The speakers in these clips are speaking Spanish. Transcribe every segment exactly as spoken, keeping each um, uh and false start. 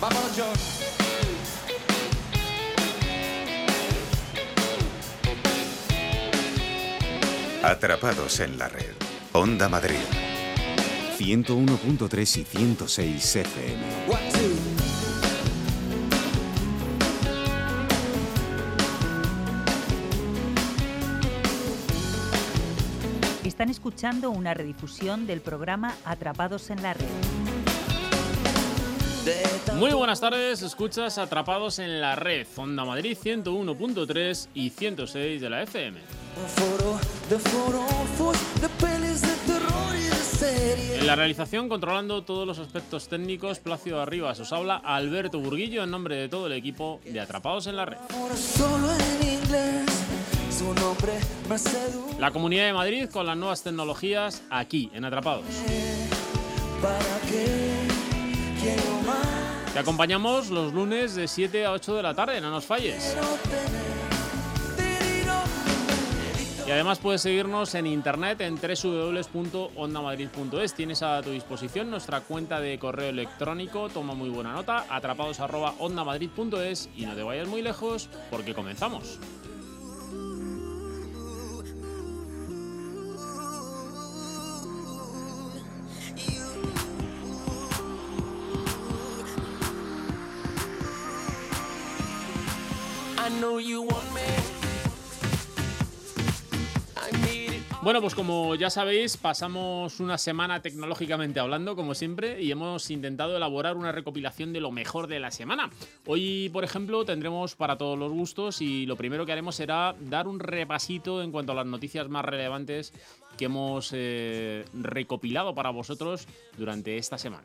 Vámonos, John. Atrapados en la red. Onda Madrid. ciento uno punto tres y ciento seis F M. Están escuchando una redifusión del programa Atrapados en la red. Muy buenas tardes, escuchas Atrapados en la red. Onda Madrid ciento uno punto tres y ciento seis de la F M. En la realización, controlando todos los aspectos técnicos, Plácido Arribas, os habla Alberto Burguillo en nombre de todo el equipo de Atrapados en la Red. La Comunidad de Madrid con las nuevas tecnologías aquí en Atrapados. Te acompañamos los lunes de siete a ocho de la tarde, no nos falles. Y además puedes seguirnos en internet en doble u doble u doble u punto onda madrid punto es. Tienes a tu disposición nuestra cuenta de correo electrónico. Toma muy buena nota, atrapados arroba onda madrid punto es. Y no te vayas muy lejos porque comenzamos. I know you want me. Bueno, pues como ya sabéis, pasamos una semana tecnológicamente hablando, como siempre, y hemos intentado elaborar una recopilación de lo mejor de la semana. Hoy, por ejemplo, tendremos para todos los gustos y lo primero que haremos será dar un repasito en cuanto a las noticias más relevantes que hemos eh, recopilado para vosotros durante esta semana.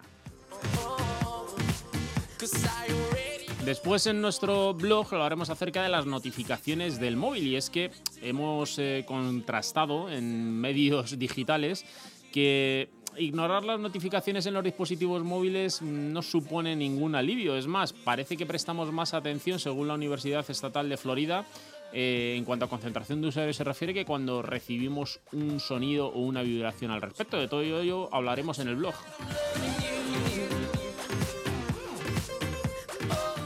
Después en nuestro blog hablaremos acerca de las notificaciones del móvil y es que hemos eh, contrastado en medios digitales que ignorar las notificaciones en los dispositivos móviles no supone ningún alivio. Es más, parece que prestamos más atención, según la Universidad Estatal de Florida, eh, en cuanto a concentración de usuarios se refiere, que cuando recibimos un sonido o una vibración al respecto. De todo ello hablaremos en el blog.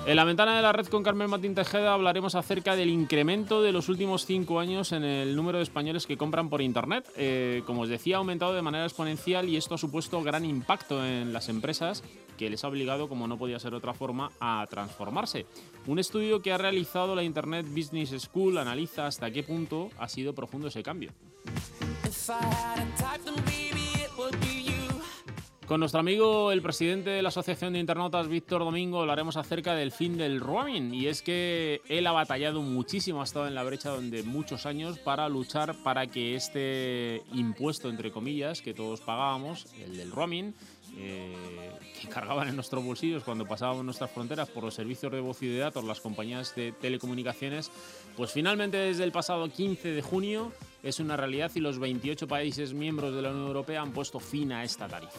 En la ventana de la red con Carmen Martín Tejeda hablaremos acerca del incremento de los últimos cinco años en el número de españoles que compran por internet. Eh, como os decía, ha aumentado de manera exponencial y esto ha supuesto gran impacto en las empresas que les ha obligado, como no podía ser de otra forma, a transformarse. Un estudio que ha realizado la Internet Business School analiza hasta qué punto ha sido profundo ese cambio. Con nuestro amigo, el presidente de la Asociación de Internautas, Víctor Domingo, hablaremos acerca del fin del roaming. Y es que él ha batallado muchísimo, ha estado en la brecha donde muchos años para luchar para que este impuesto, entre comillas, que todos pagábamos, el del roaming, eh, que cargaban en nuestros bolsillos cuando pasábamos nuestras fronteras por los servicios de voz y de datos, las compañías de telecomunicaciones, pues finalmente desde el pasado quince de junio, es una realidad y los veintiocho países miembros de la Unión Europea han puesto fin a esta tarifa.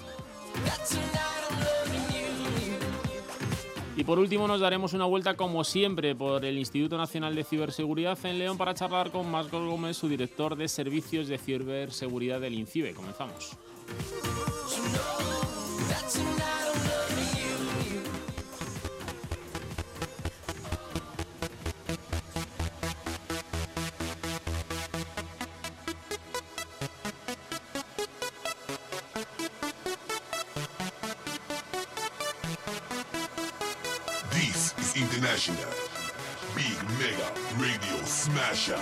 Y por último nos daremos una vuelta, como siempre, por el Instituto Nacional de Ciberseguridad en León para charlar con Marcos Gómez, su director de Servicios de Ciberseguridad del INCIBE. Comenzamos. International Big Mega Radio Smasher.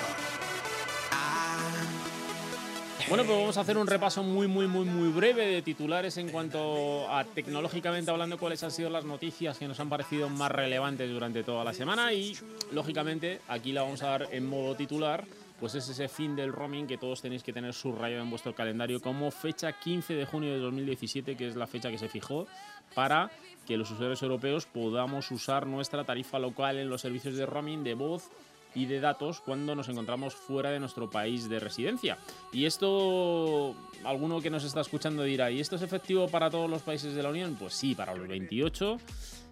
Bueno, pues vamos a hacer un repaso muy, muy, muy, muy breve de titulares en cuanto a tecnológicamente hablando, cuáles han sido las noticias que nos han parecido más relevantes durante toda la semana y, lógicamente, aquí la vamos a dar en modo titular. Pues es ese fin del roaming que todos tenéis que tener subrayado en vuestro calendario como fecha quince de junio de dos mil diecisiete, que es la fecha que se fijó para que los usuarios europeos podamos usar nuestra tarifa local en los servicios de roaming de voz y de datos cuando nos encontramos fuera de nuestro país de residencia. Y esto, alguno que nos está escuchando dirá, ¿y esto es efectivo para todos los países de la Unión? Pues sí, para los veintiocho,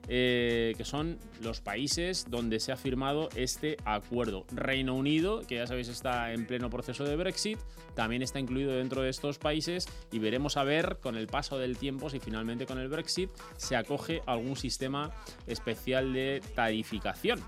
eh, que son los países donde se ha firmado este acuerdo. Reino Unido, que ya sabéis está en pleno proceso de Brexit, también está incluido dentro de estos países, y veremos a ver con el paso del tiempo si finalmente con el Brexit se acoge a algún sistema especial de tarificación.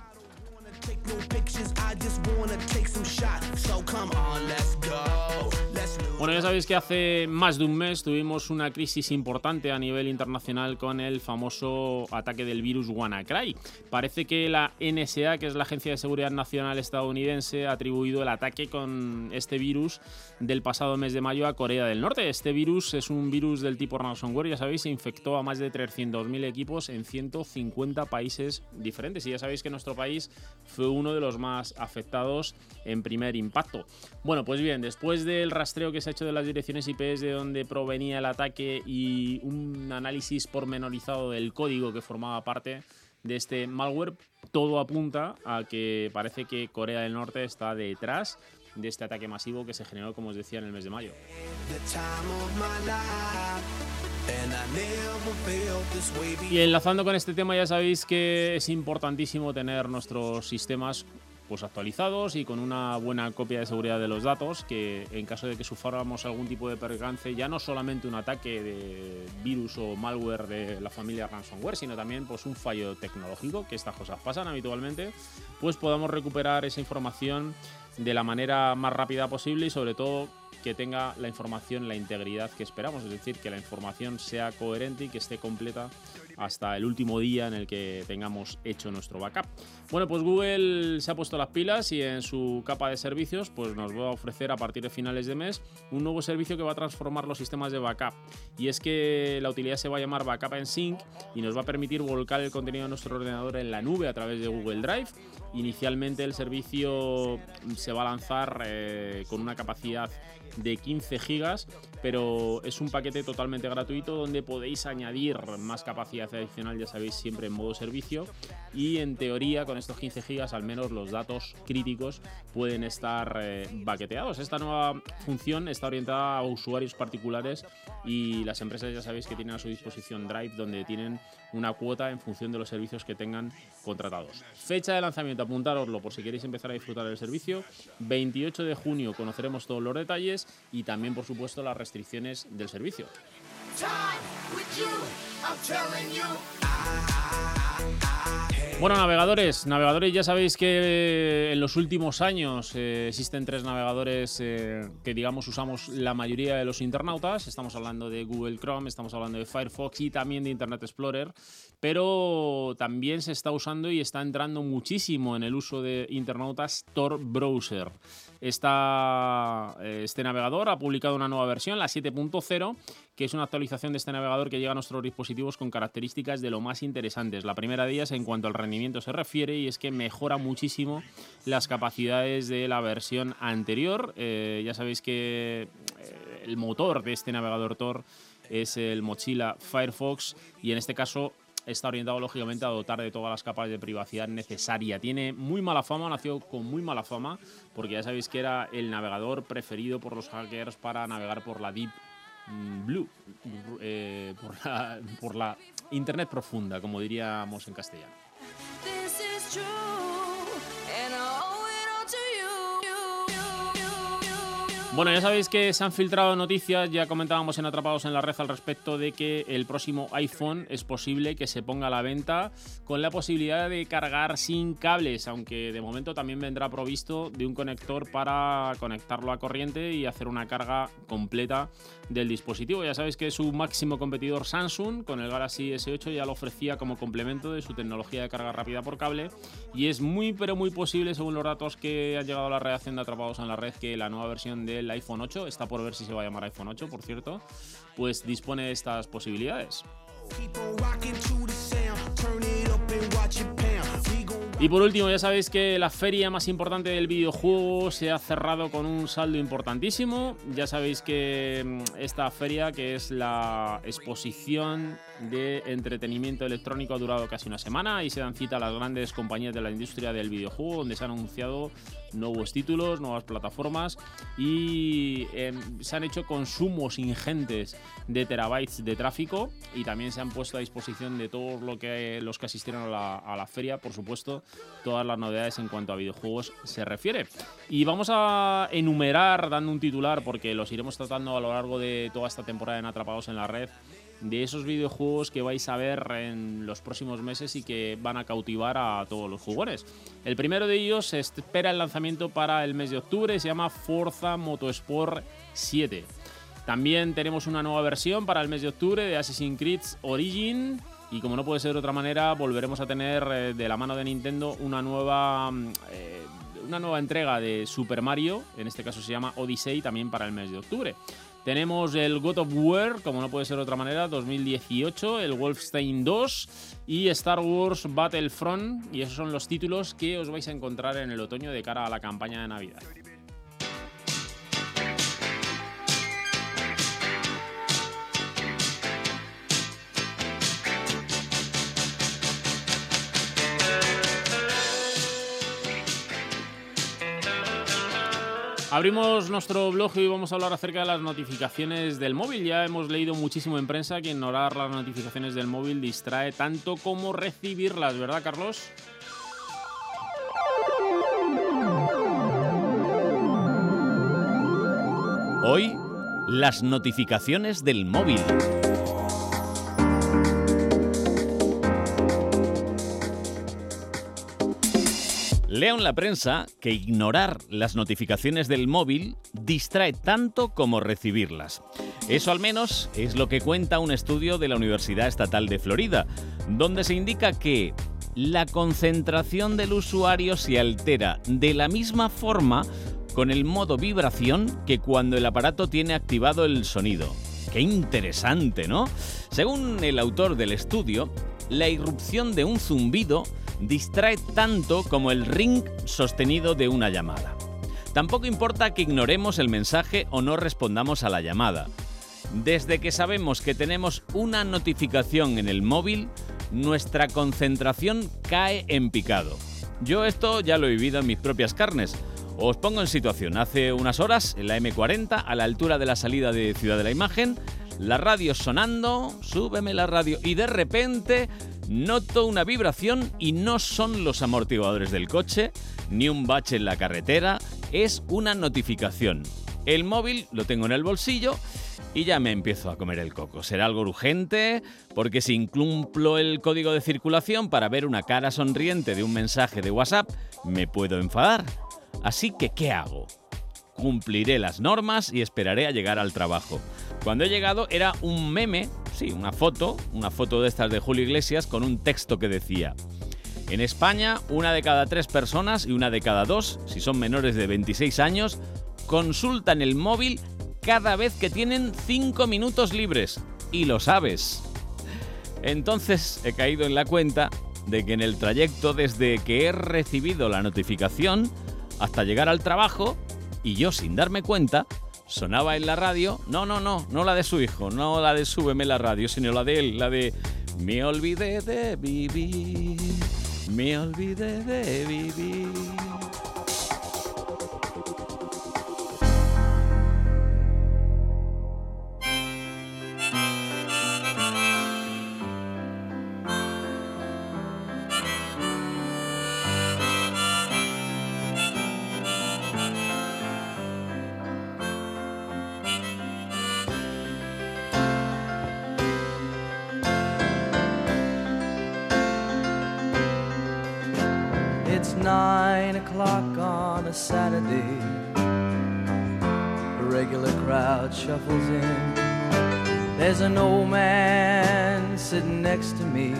Bueno, ya sabéis que hace más de un mes tuvimos una crisis importante a nivel internacional con el famoso ataque del virus WannaCry. Parece que la N S A, que es la Agencia de Seguridad Nacional estadounidense, ha atribuido el ataque con este virus del pasado mes de mayo a Corea del Norte. Este virus es un virus del tipo ransomware, ya sabéis, se infectó a más de trescientos mil equipos en ciento cincuenta países diferentes, y ya sabéis que nuestro país fue uno de los más afectados en primer impacto. Bueno, pues bien, después del rastreo que se ha hecho de las direcciones I P de donde provenía el ataque y un análisis pormenorizado del código que formaba parte de este malware, todo apunta a que parece que Corea del Norte está detrás de este ataque masivo que se generó, como os decía, en el mes de mayo. Y enlazando con este tema, ya sabéis que es importantísimo tener nuestros sistemas pues actualizados y con una buena copia de seguridad de los datos, que en caso de que suframos algún tipo de percance, ya no solamente un ataque de virus o malware de la familia ransomware, sino también pues un fallo tecnológico, que estas cosas pasan habitualmente, pues podamos recuperar esa información de la manera más rápida posible, y sobre todo que tenga la información la integridad que esperamos, es decir, que la información sea coherente y que esté completa hasta el último día en el que tengamos hecho nuestro backup. Bueno, pues Google se ha puesto las pilas y en su capa de servicios pues nos va a ofrecer a partir de finales de mes un nuevo servicio que va a transformar los sistemas de backup, y es que la utilidad se va a llamar Backup and Sync y nos va a permitir volcar el contenido de nuestro ordenador en la nube a través de Google Drive. Inicialmente el servicio se va a lanzar eh, con una capacidad de quince gigas, pero es un paquete totalmente gratuito donde podéis añadir más capacidad adicional, ya sabéis, siempre en modo servicio, y en teoría con estos quince gigas al menos los datos críticos pueden estar eh, baqueteados. Esta nueva función está orientada a usuarios particulares, y las empresas ya sabéis que tienen a su disposición Drive, donde tienen una cuota en función de los servicios que tengan contratados. Fecha de lanzamiento, apuntároslo por si queréis empezar a disfrutar del servicio, veintiocho de junio conoceremos todos los detalles y también por supuesto las restricciones del servicio. Bueno, navegadores, navegadores, ya sabéis que en los últimos años eh, existen tres navegadores eh, que, digamos, usamos la mayoría de los internautas. Estamos hablando de Google Chrome, estamos hablando de Firefox y también de Internet Explorer, pero también se está usando y está entrando muchísimo en el uso de internautas Tor Browser. Esta, este navegador ha publicado una nueva versión, la siete punto cero, que es una actualización de este navegador que llega a nuestros dispositivos con características de lo más interesantes. La primera de ellas, en cuanto al rendimiento se refiere, y es que mejora muchísimo las capacidades de la versión anterior. Eh, ya sabéis que el motor de este navegador Tor es el Mozilla Firefox, y en este caso está orientado lógicamente a dotar de todas las capas de privacidad necesaria. Tiene muy mala fama, nació con muy mala fama, porque ya sabéis que era el navegador preferido por los hackers para navegar por la Deep Blue, eh, por, la, por la Internet profunda, como diríamos en castellano. Bueno, ya sabéis que se han filtrado noticias, ya comentábamos en Atrapados en la Red al respecto de que el próximo iPhone es posible que se ponga a la venta con la posibilidad de cargar sin cables, aunque de momento también vendrá provisto de un conector para conectarlo a corriente y hacer una carga completa del dispositivo. Ya sabéis que su máximo competidor Samsung con el Galaxy ese ocho ya lo ofrecía como complemento de su tecnología de carga rápida por cable, y es muy pero muy posible, según los datos que han llegado a la redacción de Atrapados en la Red, que la nueva versión de el iPhone ocho, está por ver si se va a llamar iPhone ocho, por cierto, pues dispone de estas posibilidades. Y por último, ya sabéis que la feria más importante del videojuego se ha cerrado con un saldo importantísimo. Ya sabéis que esta feria, que es la exposición de entretenimiento electrónico, ha durado casi una semana y se dan cita a las grandes compañías de la industria del videojuego, donde se han anunciado nuevos títulos, nuevas plataformas y eh, se han hecho consumos ingentes de terabytes de tráfico, y también se han puesto a disposición de todos lo que, los que asistieron a la, a la feria, por supuesto, todas las novedades en cuanto a videojuegos se refiere. Y vamos a enumerar, dando un titular, porque los iremos tratando a lo largo de toda esta temporada en Atrapados en la Red, de esos videojuegos que vais a ver en los próximos meses y que van a cautivar a todos los jugadores. El primero de ellos espera el lanzamiento para el mes de octubre, se llama Forza Motorsport siete. También tenemos una nueva versión para el mes de octubre de Assassin's Creed Origin. Y como no puede ser de otra manera, volveremos a tener de la mano de Nintendo una nueva, eh, una nueva entrega de Super Mario, en este caso se llama Odyssey, también para el mes de octubre. Tenemos el God of War, como no puede ser de otra manera, dos mil dieciocho, el Wolfenstein dos y Star Wars Battlefront. Y esos son los títulos que os vais a encontrar en el otoño de cara a la campaña de Navidad. Abrimos nuestro blog y vamos a hablar acerca de las notificaciones del móvil. Ya hemos leído muchísimo en prensa que ignorar las notificaciones del móvil distrae tanto como recibirlas, ¿verdad, Carlos? Hoy, las notificaciones del móvil. Leo en la prensa que ignorar las notificaciones del móvil distrae tanto como recibirlas. Eso al menos es lo que cuenta un estudio de la Universidad Estatal de Florida, donde se indica que la concentración del usuario se altera de la misma forma con el modo vibración que cuando el aparato tiene activado el sonido. ¡Qué interesante!, ¿no? Según el autor del estudio, la irrupción de un zumbido distrae tanto como el ring sostenido de una llamada. Tampoco importa que ignoremos el mensaje o no respondamos a la llamada. Desde que sabemos que tenemos una notificación en el móvil, nuestra concentración cae en picado. Yo esto ya lo he vivido en mis propias carnes. Os pongo en situación. Hace unas horas, en la eme cuarenta, a la altura de la salida de Ciudad de la Imagen, la radio sonando, súbeme la radio, y de repente noto una vibración y no son los amortiguadores del coche, ni un bache en la carretera, es una notificación. El móvil lo tengo en el bolsillo y ya me empiezo a comer el coco. Será algo urgente, porque si incumplo el código de circulación para ver una cara sonriente de un mensaje de WhatsApp, me puedo enfadar. Así que, ¿qué hago? Cumpliré las normas y esperaré a llegar al trabajo. Cuando he llegado era un meme, sí, una foto, una foto de estas de Julio Iglesias con un texto que decía: en España, una de cada tres personas y una de cada dos, si son menores de veintiséis años, consultan el móvil cada vez que tienen cinco minutos libres. Y lo sabes. Entonces he caído en la cuenta de que en el trayecto desde que he recibido la notificación hasta llegar al trabajo, y yo sin darme cuenta, sonaba en la radio, no, no, no, no la de su hijo, no la de súbeme la radio, sino la de él, la de me olvidé de vivir, me olvidé de vivir. Nine o'clock on a Saturday, the regular crowd shuffles in. There's an old man sitting next to me,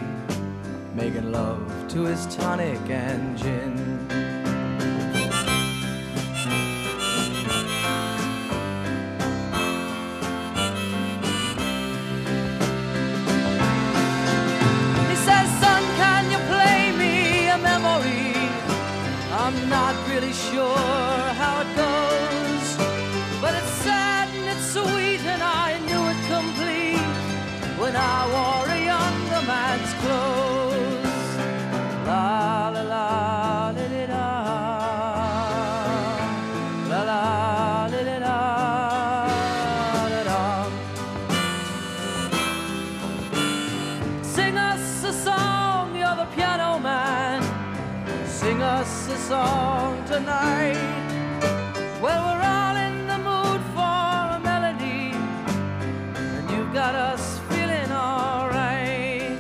making love to his tonic and gin. He says, son, can you play me a memory? really sure how it goes, but it's sad and it's sweet, and I knew it complete when I wore a younger man's clothes. La la la la la la la la la la la. Sing us a song, you're the piano man. Sing us a song tonight. Well, we're all in the mood for a melody, and you've got us feeling all right.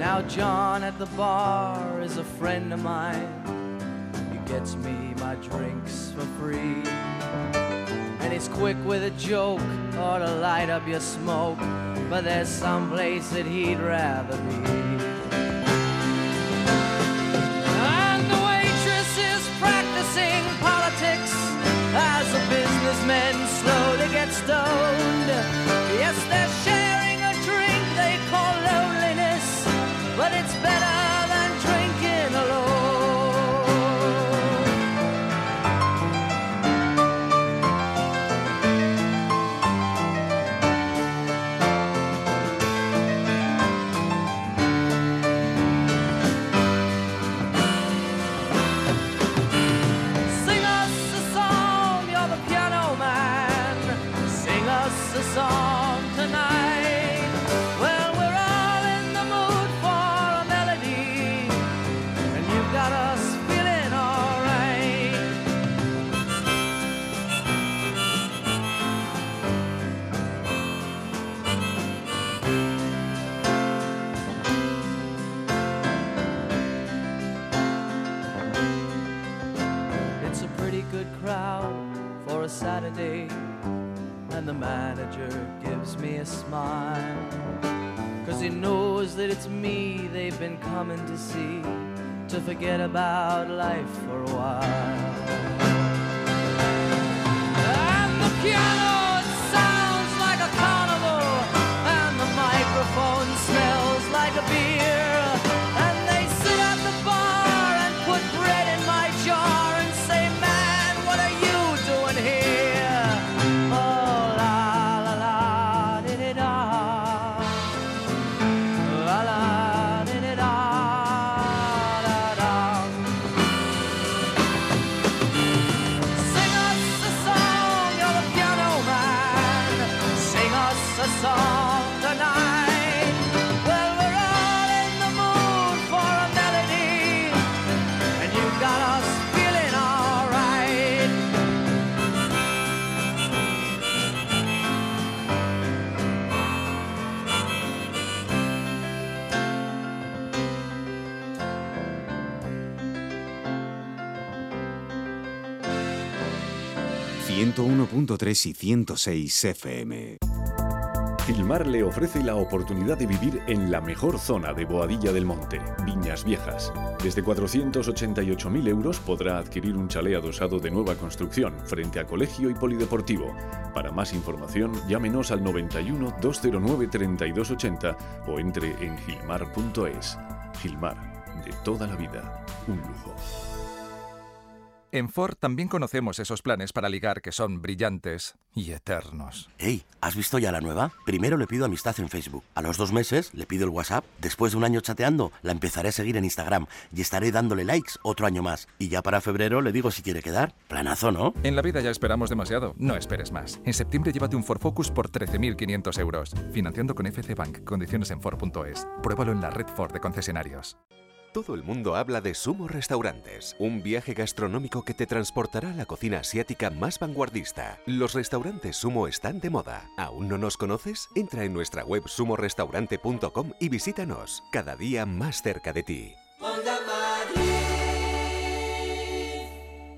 Now John at the bar is a friend of mine. Gets me my drinks for free, and he's quick with a joke or to light up your smoke, but there's some place that he'd rather be. And the waitress is practicing politics as the businessmen slowly get stoned. Yes, they're sharing a drink they call loneliness, but it's better than drinking alone. Saturday, and the manager gives me a smile, cause he knows that it's me they've been coming to see, to forget about life for a while. And the piano, it sounds like a carnival, and the microphone smells like a beer, and they sit at the bar and put bread in my jar and say, man, what are you doing here? ciento uno punto tres y ciento seis F M. Gilmar le ofrece la oportunidad de vivir en la mejor zona de Boadilla del Monte, Viñas Viejas. Desde cuatrocientos ochenta y ocho mil euros podrá adquirir un chalet adosado de nueva construcción frente a colegio y polideportivo. Para más información, llámenos al noventa y uno, doscientos nueve, treinta y dos ochenta o entre en gilmar punto es. Gilmar, de toda la vida, un lujo. En Ford también conocemos esos planes para ligar que son brillantes y eternos. Hey, ¿has visto ya la nueva? Primero le pido amistad en Facebook. A los dos meses le pido el WhatsApp. Después de un año chateando, la empezaré a seguir en Instagram y estaré dándole likes otro año más. Y ya para febrero le digo si quiere quedar. Planazo, ¿no? En la vida ya esperamos demasiado. No esperes más. En septiembre llévate un Ford Focus por trece mil quinientos euros. Financiando con F C Bank. Condiciones en Ford punto es. Pruébalo en la red Ford de concesionarios. Todo el mundo habla de Sumo Restaurantes, un viaje gastronómico que te transportará a la cocina asiática más vanguardista. Los restaurantes Sumo están de moda. ¿Aún no nos conoces? Entra en nuestra web sumo restaurante punto com y visítanos, cada día más cerca de ti. Onda Madrid.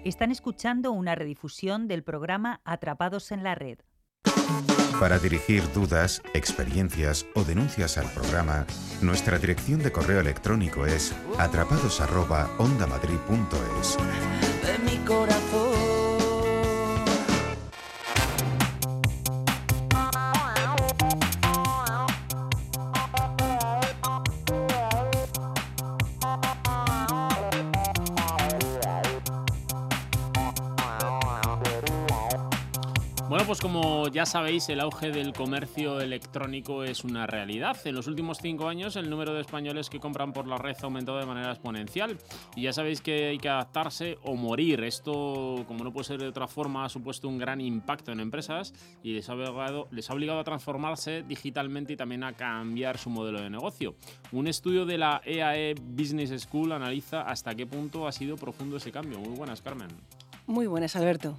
Están escuchando una redifusión del programa Atrapados en la Red. Para dirigir dudas, experiencias o denuncias al programa, nuestra dirección de correo electrónico es atrapados arroba onda madrid punto es. De mi corazón. pues como ya sabéis, el auge del comercio electrónico es una realidad. En los últimos cinco años, el número de españoles que compran por la red ha aumentado de manera exponencial. Y ya sabéis que hay que adaptarse o morir. Esto, como no puede ser de otra forma, ha supuesto un gran impacto en empresas y les ha obligado, les ha obligado a transformarse digitalmente y también a cambiar su modelo de negocio. Un estudio de la E A E Business School analiza hasta qué punto ha sido profundo ese cambio. Muy buenas, Carmen. Muy buenas, Alberto.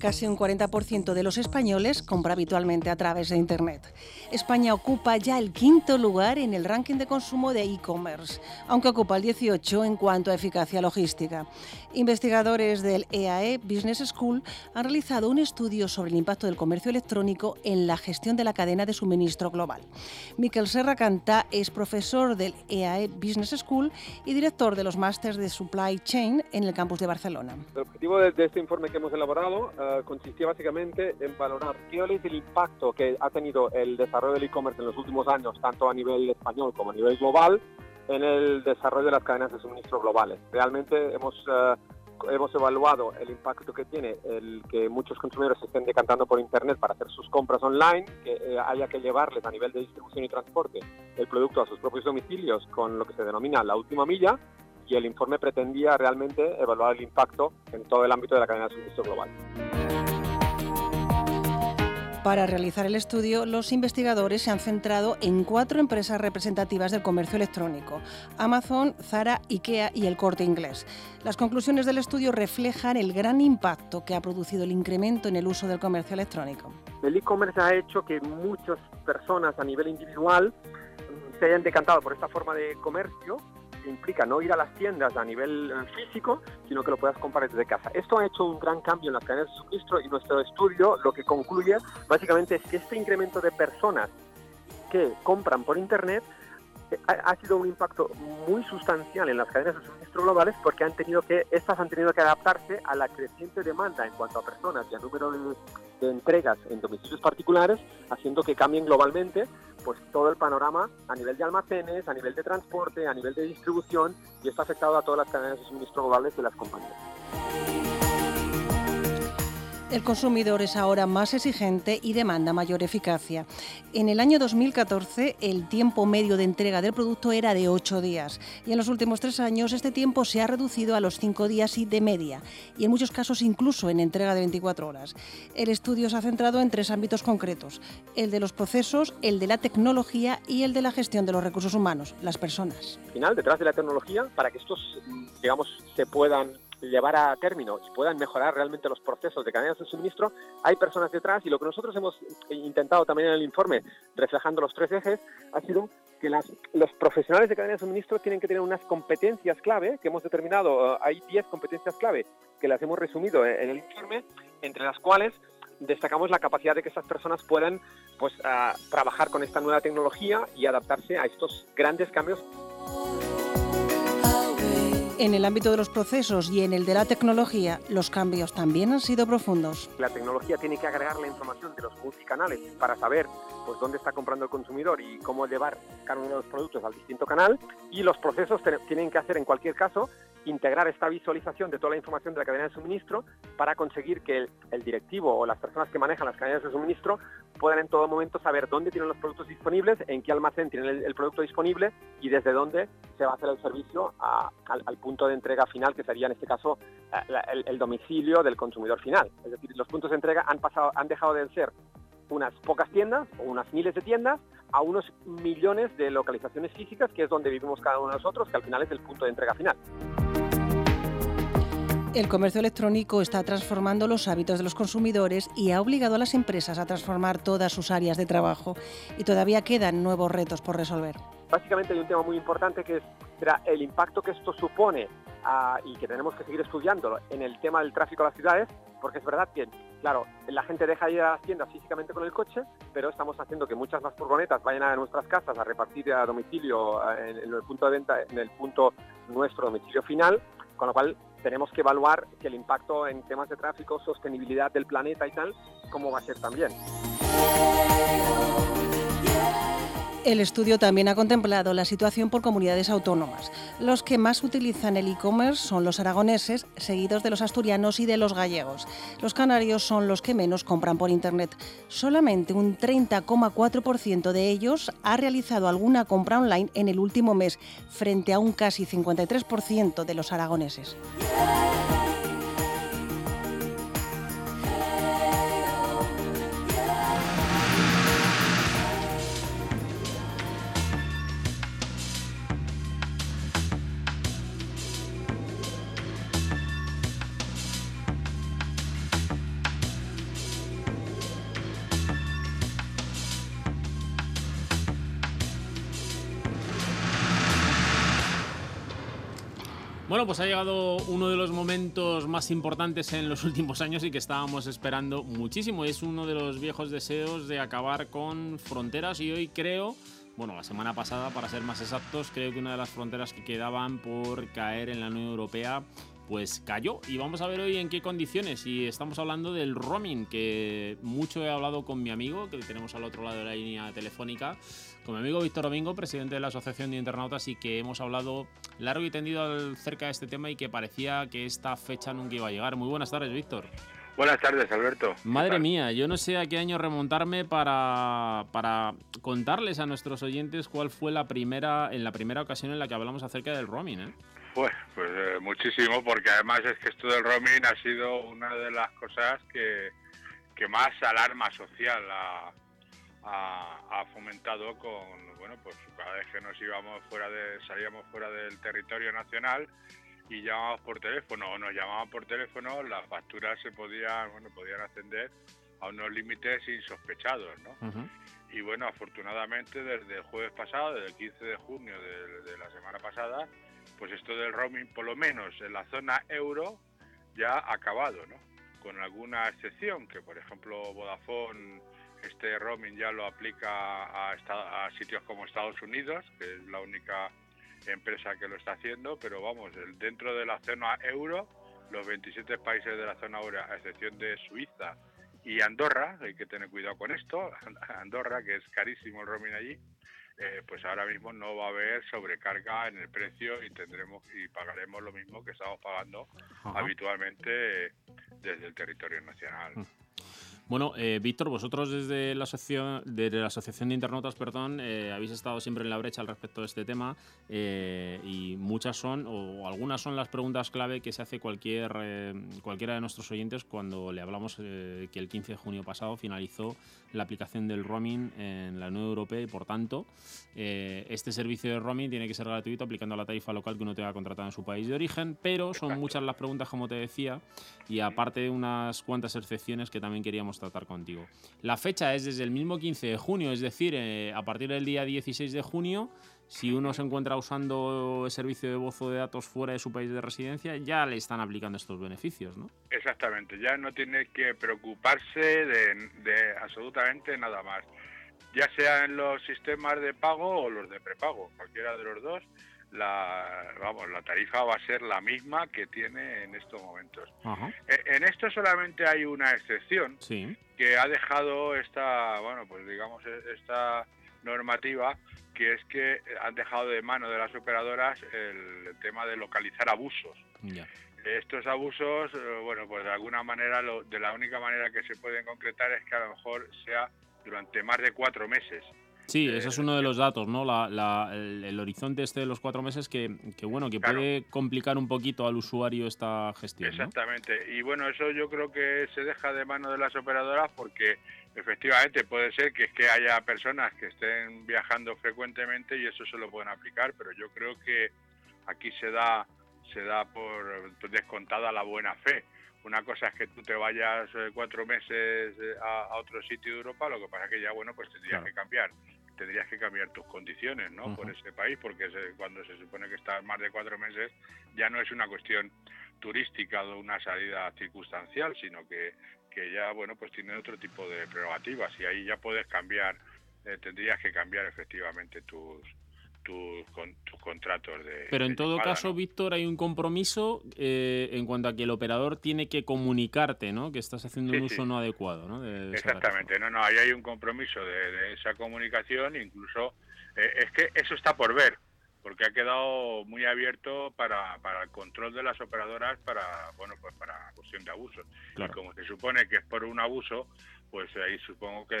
Casi un cuarenta por ciento de los españoles compra habitualmente a través de Internet. España ocupa ya el quinto lugar en el ranking de consumo de e-commerce, aunque ocupa el dieciocho en cuanto a eficacia logística. Investigadores del E A E Business School han realizado un estudio sobre el impacto del comercio electrónico en la gestión de la cadena de suministro global. Miquel Serra Cantá es profesor del E A E Business School y director de los másters de Supply Chain en el campus de Barcelona. El objetivo de este informe que hemos elaborado consistía básicamente en valorar qué es el impacto que ha tenido el desarrollo del e-commerce en los últimos años, tanto a nivel español como a nivel global, en el desarrollo de las cadenas de suministro globales. Realmente hemos, eh, hemos evaluado el impacto que tiene el que muchos consumidores estén decantando por Internet para hacer sus compras online, que eh, haya que llevarles a nivel de distribución y transporte el producto a sus propios domicilios con lo que se denomina la última milla, y el informe pretendía realmente evaluar el impacto en todo el ámbito de la cadena de suministro global. Para realizar el estudio, los investigadores se han centrado en cuatro empresas representativas del comercio electrónico: Amazon, Zara, IKEA y El Corte Inglés. Las conclusiones del estudio reflejan el gran impacto que ha producido el incremento en el uso del comercio electrónico. El e-commerce ha hecho que muchas personas a nivel individual se hayan decantado por esta forma de comercio, implica no ir a las tiendas a nivel físico, sino que lo puedas comprar desde casa. Esto ha hecho un gran cambio en las cadenas de suministro y nuestro estudio lo que concluye básicamente es que este incremento de personas que compran por Internet ha sido un impacto muy sustancial en las cadenas de suministro globales, porque han tenido que, estas han tenido que adaptarse a la creciente demanda en cuanto a personas y a número de, de entregas en domicilios particulares, haciendo que cambien globalmente pues todo el panorama a nivel de almacenes, a nivel de transporte, a nivel de distribución, y esto ha afectado a todas las cadenas de suministro globales de las compañías. El consumidor es ahora más exigente y demanda mayor eficacia. En el año dos mil catorce, el tiempo medio de entrega del producto era de ocho días y en los últimos tres años este tiempo se ha reducido a los cinco días y de media, y en muchos casos incluso en entrega de veinticuatro horas. El estudio se ha centrado en tres ámbitos concretos: el de los procesos, el de la tecnología y el de la gestión de los recursos humanos, las personas. Al final, detrás de la tecnología, para que estos, digamos, se puedan llevar a término y puedan mejorar realmente los procesos de cadenas de suministro, hay personas detrás, y lo que nosotros hemos intentado también en el informe, reflejando los tres ejes, ha sido que las, los profesionales de cadenas de suministro tienen que tener unas competencias clave que hemos determinado. Uh, hay diez competencias clave que las hemos resumido en, en el informe, entre las cuales destacamos la capacidad de que estas personas puedan pues, uh, trabajar con esta nueva tecnología y adaptarse a estos grandes cambios. En el ámbito de los procesos y en el de la tecnología, los cambios también han sido profundos. La tecnología tiene que agregar la información de los multicanales para saber pues, dónde está comprando el consumidor y cómo llevar cada uno de los productos al distinto canal. Y los procesos te- tienen que hacer, en cualquier caso, integrar esta visualización de toda la información de la cadena de suministro para conseguir que el, el directivo o las personas que manejan las cadenas de suministro puedan en todo momento saber dónde tienen los productos disponibles, en qué almacén tienen el, el producto disponible y desde dónde se va a hacer el servicio a, al, al punto de entrega final, que sería en este caso la, el, el domicilio del consumidor final. Es decir, los puntos de entrega han pasado, han dejado de ser unas pocas tiendas o unas miles de tiendas a unos millones de localizaciones físicas, que es donde vivimos cada uno de nosotros, que al final es el punto de entrega final. El comercio electrónico está transformando los hábitos de los consumidores y ha obligado a las empresas a transformar todas sus áreas de trabajo, y todavía quedan nuevos retos por resolver. Básicamente hay un tema muy importante que es el impacto que esto supone uh, y que tenemos que seguir estudiándolo en el tema del tráfico a las ciudades, porque es verdad que, claro, la gente deja de ir a las tiendas físicamente con el coche, pero estamos haciendo que muchas más furgonetas vayan a nuestras casas a repartir a domicilio en el punto de venta, en el punto nuestro domicilio final, con lo cual tenemos que evaluar que el impacto en temas de tráfico, sostenibilidad del planeta y tal, cómo va a ser también. El estudio también ha contemplado la situación por comunidades autónomas. Los que más utilizan el e-commerce son los aragoneses, seguidos de los asturianos y de los gallegos. Los canarios son los que menos compran por Internet. Solamente un treinta coma cuatro por ciento de ellos ha realizado alguna compra online en el último mes, frente a un casi cincuenta y tres por ciento de los aragoneses. Bueno, pues ha llegado uno de los momentos más importantes en los últimos años y que estábamos esperando muchísimo. Es uno de los viejos deseos de acabar con fronteras y hoy creo, bueno, la semana pasada para ser más exactos, creo que una de las fronteras que quedaban por caer en la Unión Europea pues cayó. Y vamos a ver hoy en qué condiciones. Y estamos hablando del roaming, que mucho he hablado con mi amigo, que tenemos al otro lado de la línea telefónica, con mi amigo Víctor Domingo, presidente de la Asociación de Internautas, y que hemos hablado largo y tendido acerca de este tema y que parecía que esta fecha nunca iba a llegar. Muy buenas tardes, Víctor. Buenas tardes, Alberto. Madre mía, yo no sé a qué año remontarme para, para contarles a nuestros oyentes cuál fue la primera, en la primera ocasión en la que hablamos acerca del roaming, ¿eh? Pues, pues eh, muchísimo, porque además es que esto del roaming ha sido una de las cosas que, que más alarma social ha... ha fomentado con, bueno, pues cada vez que nos íbamos fuera de, salíamos fuera del territorio nacional y llamábamos por teléfono o nos llamaban por teléfono, las facturas se podían, bueno, podían ascender a unos límites insospechados, ¿no? Uh-huh. Y bueno, afortunadamente desde el jueves pasado, desde el quince de junio de, de la semana pasada, pues esto del roaming, por lo menos en la zona euro, ya ha acabado, ¿no? Con alguna excepción, que por ejemplo Vodafone este roaming ya lo aplica a, esta, a sitios como Estados Unidos, que es la única empresa que lo está haciendo, pero vamos, dentro de la zona euro, los veintisiete países de la zona euro, a excepción de Suiza y Andorra, hay que tener cuidado con esto, Andorra, que es carísimo el roaming allí, eh, pues ahora mismo no va a haber sobrecarga en el precio y tendremos y pagaremos lo mismo que estamos pagando Ajá. habitualmente desde el territorio nacional. Bueno, eh, Víctor, vosotros desde la asociación, desde la Asociación de Internautas, perdón, eh, habéis estado siempre en la brecha al respecto de este tema eh, y muchas son, o algunas son las preguntas clave que se hace cualquier eh, cualquiera de nuestros oyentes cuando le hablamos eh, que el quince de junio pasado finalizó la aplicación del roaming en la Unión Europea y, por tanto, eh, este servicio de roaming tiene que ser gratuito aplicando la tarifa local que uno tenga contratada en su país de origen, pero son muchas las preguntas, como te decía, y aparte unas cuantas excepciones que también queríamos tratar contigo. La fecha es desde el mismo quince de junio, es decir, eh, a partir del día dieciséis de junio, si uno se encuentra usando el servicio de voz o de datos fuera de su país de residencia, ya le están aplicando estos beneficios, ¿no? Exactamente, ya no tiene que preocuparse de, de absolutamente nada más, ya sea en los sistemas de pago o los de prepago, cualquiera de los dos. La, vamos, la tarifa va a ser la misma que tiene en estos momentos. Ajá. En esto solamente hay una excepción, sí, que ha dejado esta, bueno, pues digamos esta normativa, que es que han dejado de mano de las operadoras el tema de localizar abusos. Ya. Estos abusos, bueno, pues de alguna manera, lo, de la única manera que se pueden concretar es que a lo mejor sea durante más de cuatro meses. Sí, ese es uno de los datos, ¿no? La, la, el, el horizonte este de los cuatro meses que, que bueno, que claro, puede complicar un poquito al usuario esta gestión. Exactamente, ¿no? Y bueno, eso yo creo que se deja de mano de las operadoras porque efectivamente puede ser que, que haya personas que estén viajando frecuentemente y eso se lo pueden aplicar, pero yo creo que aquí se da, se da por descontada la buena fe. Una cosa es que tú te vayas cuatro meses a, a otro sitio de Europa, lo que pasa es que ya, bueno, pues tendrías claro. que cambiar. tendrías que cambiar tus condiciones, ¿no? Uh-huh. Por ese país, porque se, cuando se supone que estás más de cuatro meses, ya no es una cuestión turística o una salida circunstancial, sino que, que ya, bueno, pues tiene otro tipo de prerrogativas y ahí ya puedes cambiar, eh, tendrías que cambiar efectivamente tus tus, con, tus contratos de... Pero en de todo llamada, caso, ¿no? Víctor, hay un compromiso eh, en cuanto a que el operador tiene que comunicarte, ¿no? Que estás haciendo sí, un sí. uso no adecuado, ¿no? De, de Exactamente. No, no, ahí hay un compromiso de, de esa comunicación, incluso... Eh, es que eso está por ver, porque ha quedado muy abierto para, para el control de las operadoras para, bueno, pues para cuestión de abusos. Claro. Y como se supone que es por un abuso... pues ahí supongo que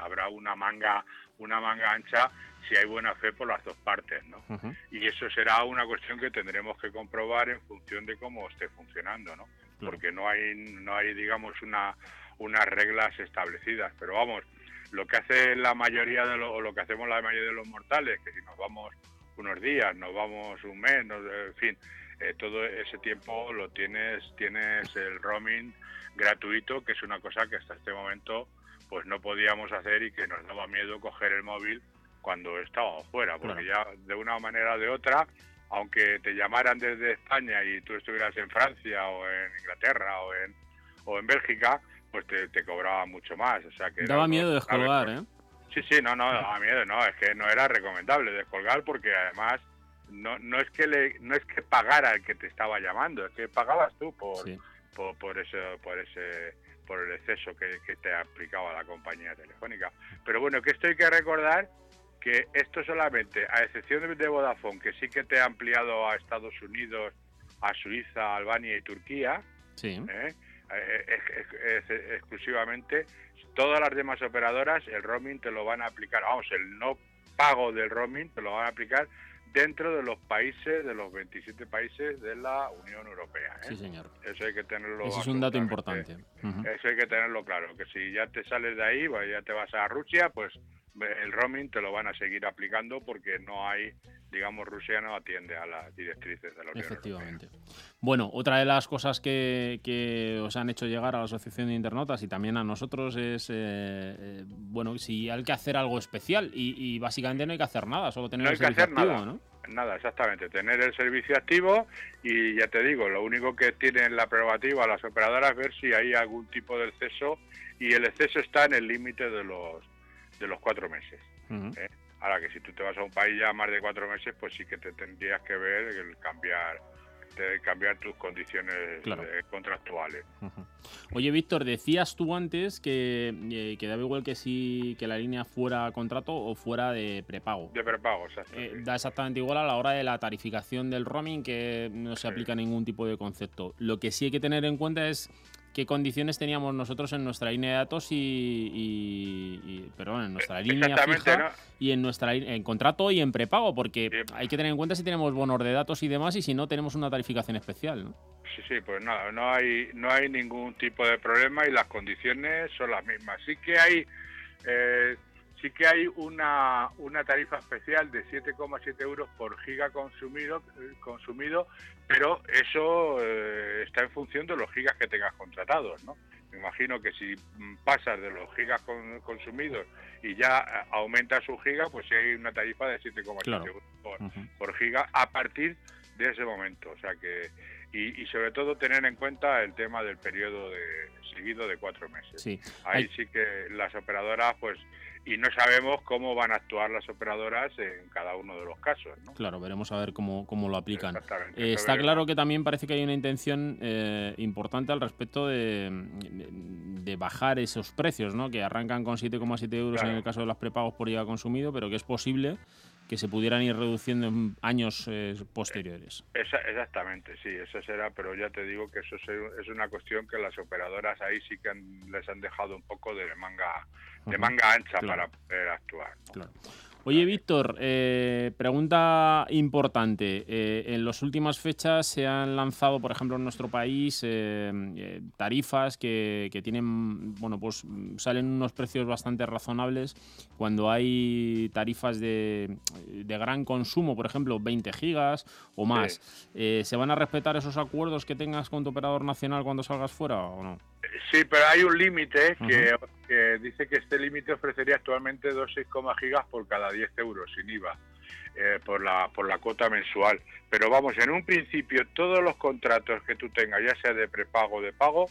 habrá una manga una manga ancha si hay buena fe por las dos partes, ¿no? Uh-huh. Y eso será una cuestión que tendremos que comprobar en función de cómo esté funcionando, ¿no? Claro. Porque no hay no hay digamos una unas reglas establecidas, pero vamos, lo que hace la mayoría de lo, lo que hacemos la mayoría de los mortales, que si nos vamos unos días, nos vamos un mes, nos, en fin, eh, todo ese tiempo lo tienes tienes el roaming gratuito, que es una cosa que hasta este momento pues no podíamos hacer y que nos daba miedo coger el móvil cuando estábamos fuera, porque claro, ya de una manera o de otra, aunque te llamaran desde España y tú estuvieras en Francia o en Inglaterra o en o en Bélgica, pues te, te cobraba mucho más, o sea que daba miedo descolgar, ¿eh? Sí, sí, no, no, daba miedo, no, es que no era recomendable descolgar, porque además no no es que le no es que pagara el que te estaba llamando, es que pagabas tú por sí. Por, por eso, por ese, por el exceso que, que te aplicaba la compañía telefónica. Pero bueno, que esto hay que recordar que esto solamente, a excepción de Vodafone, que sí que te ha ampliado a Estados Unidos, a Suiza, Albania y Turquía, sí. ¿eh? Es, es, es, exclusivamente, todas las demás operadoras el roaming te lo van a aplicar, vamos, el no pago del roaming te lo van a aplicar dentro de los países, de los veintisiete países de la Unión Europea, ¿eh? Sí, señor. Eso hay que tenerlo... Eso es un dato importante. Uh-huh. Eso hay que tenerlo claro, que si ya te sales de ahí, pues ya te vas a Rusia, pues el roaming te lo van a seguir aplicando porque no hay, digamos, Rusia no atiende a las directrices de la Unión Efectivamente. Europea. Efectivamente. Bueno, otra de las cosas que, que os han hecho llegar a la Asociación de Internautas y también a nosotros es, eh, eh, bueno, si hay que hacer algo especial y, y básicamente no hay que hacer nada, solo tener no el servicio activo, nada. ¿No? Nada, exactamente, tener el servicio activo y ya te digo, lo único que tienen la prerrogativa las operadoras es ver si hay algún tipo de exceso y el exceso está en el límite de los, de los cuatro meses, uh-huh. ¿eh? Ahora que si tú te vas a un país ya más de cuatro meses, pues sí que te tendrías que ver el cambiar de cambiar tus condiciones claro. contractuales. Uh-huh. Oye, Víctor, decías tú antes que, que daba igual que si que la línea fuera contrato o fuera de prepago. De prepago, exacto. Eh, sí. Da exactamente igual a la hora de la tarificación del roaming, que no se sí. aplica ningún tipo de concepto. Lo que sí hay que tener en cuenta es qué condiciones teníamos nosotros en nuestra línea de datos y, y, y perdón, en nuestra línea fija ¿no? y en nuestra en contrato y en prepago, porque sí. hay que tener en cuenta si tenemos bonos de datos y demás y si no tenemos una tarificación especial, ¿no? Sí, sí, pues nada, no hay no hay ningún tipo de problema y las condiciones son las mismas. Sí que hay eh, sí que hay una una tarifa especial de siete coma siete euros por giga consumido consumido. Pero eso eh, está en función de los gigas que tengas contratados, ¿no? Me imagino que si pasas de los gigas con, consumidos y ya aumentas un giga, pues hay una tarifa de siete coma siete claro. euros por, uh-huh. por giga a partir de ese momento. O sea que y, y sobre todo tener en cuenta el tema del periodo de, seguido de cuatro meses. Sí. Ahí hay... sí que las operadoras, pues... Y no sabemos cómo van a actuar las operadoras en cada uno de los casos, ¿no? Claro, veremos a ver cómo, cómo lo aplican. Eh, está claro que también parece que hay una intención eh, importante al respecto de, de bajar esos precios, ¿no? Que arrancan con siete coma siete euros claro. en el caso de los prepagos por giga consumido, pero que es posible que se pudieran ir reduciendo en años eh, posteriores. Esa, exactamente, sí, eso será, pero ya te digo que eso es una cuestión que las operadoras ahí sí que han, les han dejado un poco de manga de manga ancha claro. para poder actuar, ¿no? Claro. Oye, Víctor, eh, pregunta importante. Eh, en las últimas fechas se han lanzado, por ejemplo, en nuestro país eh, eh, tarifas que, que tienen, bueno, pues salen unos precios bastante razonables cuando hay tarifas de, de gran consumo, por ejemplo, veinte gigas o más. Sí. Eh, ¿se van a respetar esos acuerdos que tengas con tu operador nacional cuando salgas fuera o no? Sí, pero hay un límite que, uh-huh. que dice que este límite ofrecería actualmente dos coma seis gigas por cada diez euros sin I V A. eh, por la por la cuota mensual. Pero vamos, en un principio todos los contratos que tú tengas, ya sea de prepago o de pago,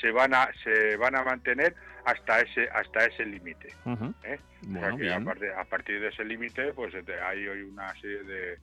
se van a se van a mantener hasta ese hasta ese límite. Uh-huh. ¿eh? Bueno, o sea que a partir, a partir de ese límite, pues hay hoy una serie de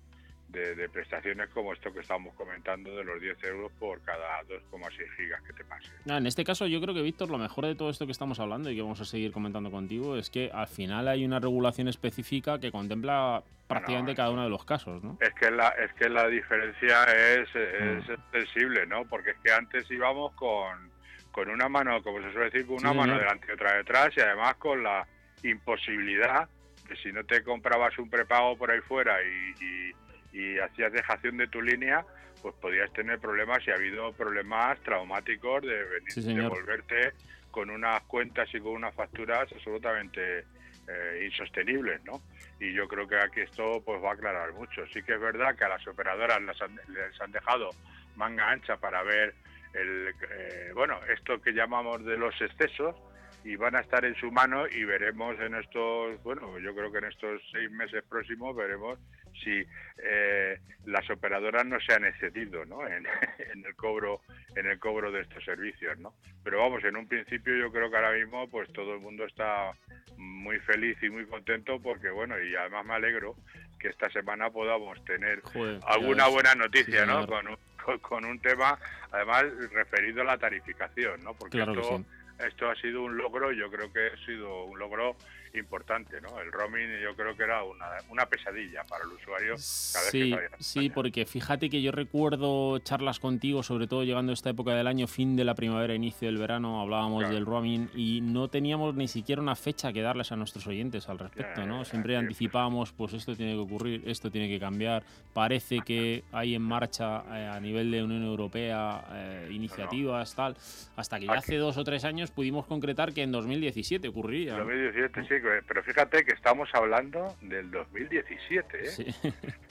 De, de prestaciones como esto que estábamos comentando de los diez euros por cada dos coma seis gigas que te pase. Ah, en este caso yo creo que, Víctor, lo mejor de todo esto que estamos hablando y que vamos a seguir comentando contigo es que al final hay una regulación específica que contempla prácticamente no, cada uno de los casos, ¿no? Es que la, es que la diferencia es, es mm. sensible, ¿no? Porque es que antes íbamos con, con una mano, como se suele decir, con una sí, mano señor. delante y otra detrás, y además con la imposibilidad de si no te comprabas un prepago por ahí fuera y... y y hacías dejación de tu línea, pues podías tener problemas, y ha habido problemas traumáticos de venir, sí, de volverte con unas cuentas y con unas facturas absolutamente eh, insostenibles, ¿no? Y yo creo que aquí esto pues va a aclarar mucho. Sí que es verdad que a las operadoras las han, les han dejado manga ancha para ver el eh, bueno, esto que llamamos de los excesos, y van a estar en su mano, y veremos en estos, bueno, yo creo que en estos seis meses próximos veremos si eh, las operadoras no se han excedido, ¿no? En, en el cobro, en el cobro de estos servicios, ¿no? Pero vamos, en un principio yo creo que ahora mismo pues todo el mundo está muy feliz y muy contento, porque bueno, y además me alegro que esta semana podamos tener Joder, alguna buena noticia, sí, ¿no? Con un, con un tema además referido a la tarificación, ¿no? Porque claro esto, Esto ha sido un logro, yo creo que ha sido un logro importante, ¿no? El roaming yo creo que era una, una pesadilla para el usuario. Cada sí, vez que salía sí, porque fíjate que yo recuerdo charlas contigo, sobre todo llegando a esta época del año, fin de la primavera, inicio del verano, hablábamos claro. del roaming y no teníamos ni siquiera una fecha que darles a nuestros oyentes al respecto, ¿no? Siempre anticipábamos, pues esto tiene que ocurrir, esto tiene que cambiar, parece que hay en marcha eh, a nivel de Unión Europea eh, iniciativas, tal, hasta que ya hace dos o tres años pudimos concretar que en dos mil diecisiete ocurría. dos mil diecisiete, sí, pero fíjate que estamos hablando del dos mil diecisiete, ¿eh? Sí.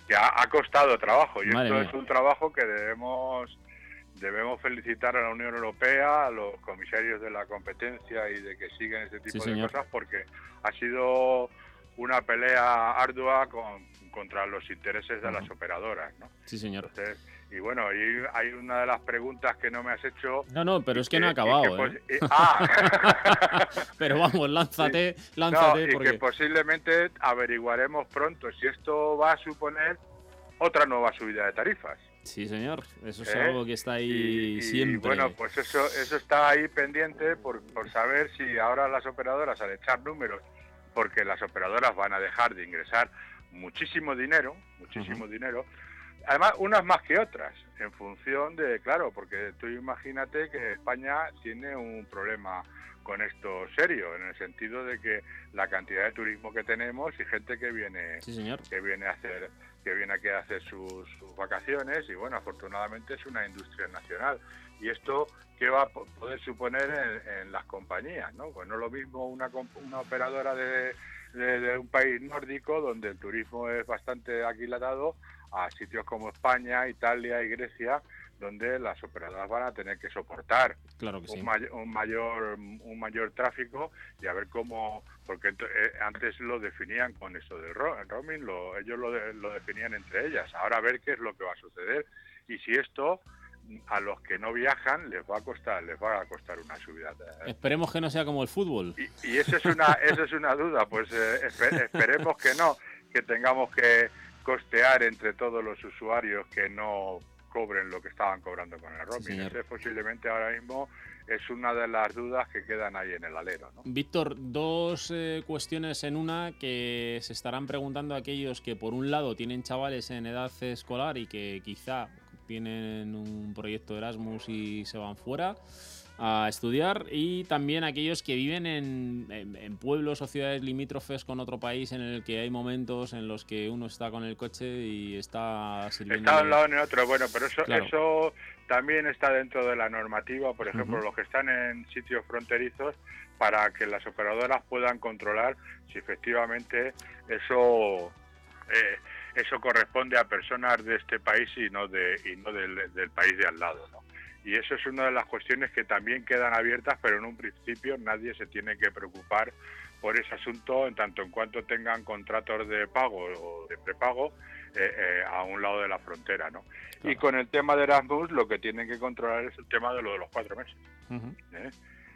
Que ha, ha costado trabajo, y Madre esto mía. es un trabajo que debemos debemos felicitar a la Unión Europea, a los comisarios de la competencia y de que siguen este tipo sí, de señor. cosas, porque ha sido una pelea ardua con, contra los intereses de uh-huh. las operadoras, ¿no? Sí, señor. Entonces, y bueno, y hay una de las preguntas que no me has hecho... No, no, pero es que, que no ha acabado, que, ¿eh? Pues, y, ¡ah! Pero vamos, lánzate, y, lánzate... No, porque... y que posiblemente averiguaremos pronto si esto va a suponer otra nueva subida de tarifas. Sí, señor, eso es ¿Eh? algo que está ahí y, siempre. Y bueno, pues eso eso está ahí pendiente por, por saber si ahora las operadoras, al echar números, porque las operadoras van a dejar de ingresar muchísimo dinero, muchísimo uh-huh. dinero... Además, unas más que otras, en función de, claro, porque tú imagínate que España tiene un problema con esto serio, en el sentido de que la cantidad de turismo que tenemos y gente que viene, sí, señor. que viene a hacer, que viene aquí a hacer sus, sus vacaciones, y bueno, afortunadamente es una industria nacional. Y esto, ¿qué va a poder suponer en, en las compañías, no? Pues no es lo mismo una, una operadora de, de, de un país nórdico, donde el turismo es bastante aquilatado, a sitios como España, Italia y Grecia, donde las operadoras van a tener que soportar claro que un, sí. may- un mayor un mayor tráfico, y a ver cómo, porque ent- eh, antes lo definían con eso del ro- roaming, lo, ellos lo, de- lo definían entre ellas, ahora a ver qué es lo que va a suceder, y si esto a los que no viajan les va a costar les va a costar una subida. Esperemos que no sea como el fútbol. Y, y eso es una eso es una duda, pues eh, esper- esperemos que no, que tengamos que costear entre todos los usuarios que no cobren lo que estaban cobrando con el roaming. Sí, Ese posiblemente ahora mismo es una de las dudas que quedan ahí en el alero, ¿no? Víctor, dos eh, cuestiones en una que se estarán preguntando aquellos que por un lado tienen chavales en edad escolar y que quizá tienen un proyecto Erasmus y se van fuera a estudiar, y también aquellos que viven en, en, en pueblos o ciudades limítrofes con otro país, en el que hay momentos en los que uno está con el coche y está sirviendo... Está de un lado en el otro, bueno, pero eso, claro. eso también está dentro de la normativa, por ejemplo, uh-huh. los que están en sitios fronterizos, para que las operadoras puedan controlar si efectivamente eso... Eh, eso corresponde a personas de este país y no de y no del, del país de al lado, ¿no? Y eso es una de las cuestiones que también quedan abiertas, pero en un principio nadie se tiene que preocupar por ese asunto, en tanto en cuanto tengan contratos de pago o de prepago eh, eh, a un lado de la frontera, ¿no? Claro. Y con el tema de Erasmus, lo que tienen que controlar es el tema de lo de los cuatro meses. Uh-huh. ¿eh?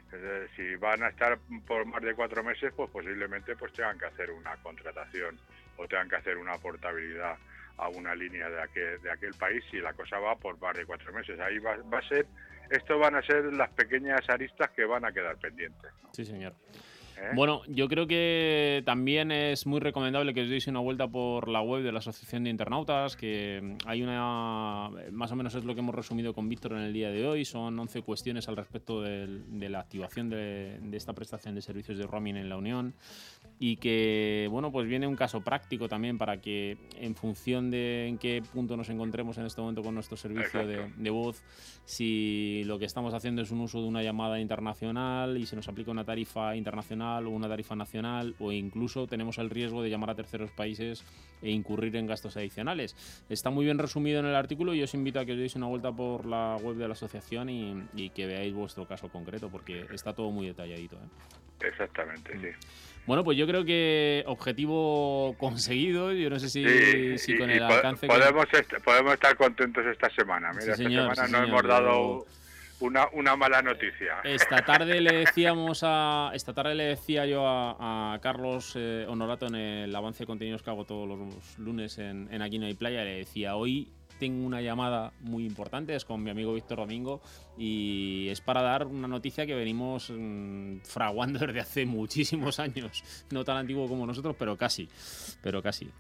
Entonces, si van a estar por más de cuatro meses, pues posiblemente pues tengan que hacer una contratación o tengan que hacer una portabilidad a una línea de aquel, de aquel país, si la cosa va por más de cuatro meses. Ahí va, va a ser, esto van a ser las pequeñas aristas que van a quedar pendientes, ¿no? Sí, señor. ¿Eh? Bueno, yo creo que también es muy recomendable que os deis una vuelta por la web de la Asociación de Internautas, que hay una, más o menos es lo que hemos resumido con Víctor en el día de hoy, son once cuestiones al respecto de, de la activación de, de esta prestación de servicios de roaming en la Unión, y que, bueno, pues viene un caso práctico también para que, en función de en qué punto nos encontremos en este momento con nuestro servicio de, de voz, si lo que estamos haciendo es un uso de una llamada internacional y se nos aplica una tarifa internacional o una tarifa nacional, o incluso tenemos el riesgo de llamar a terceros países e incurrir en gastos adicionales. Está muy bien resumido en el artículo y os invito a que os deis una vuelta por la web de la asociación y, y que veáis vuestro caso concreto, porque está todo muy detalladito, ¿eh? Exactamente, sí. Bueno, pues yo creo que objetivo conseguido. Yo no sé si, sí, si y, con el po- alcance... Podemos, que... est- podemos estar contentos esta semana. Mira, sí, esta señor, semana sí, no señor, hemos dado una, una mala noticia. Esta tarde le decíamos a... Esta tarde le decía yo a, a Carlos eh, Honorato en el avance de contenidos que hago todos los lunes en, en Aquí no hay playa. Le decía, hoy tengo una llamada muy importante, es con mi amigo Víctor Domingo, y es para dar una noticia que venimos mmm, fraguando desde hace muchísimos años, no tan antiguo como nosotros, pero casi, pero casi.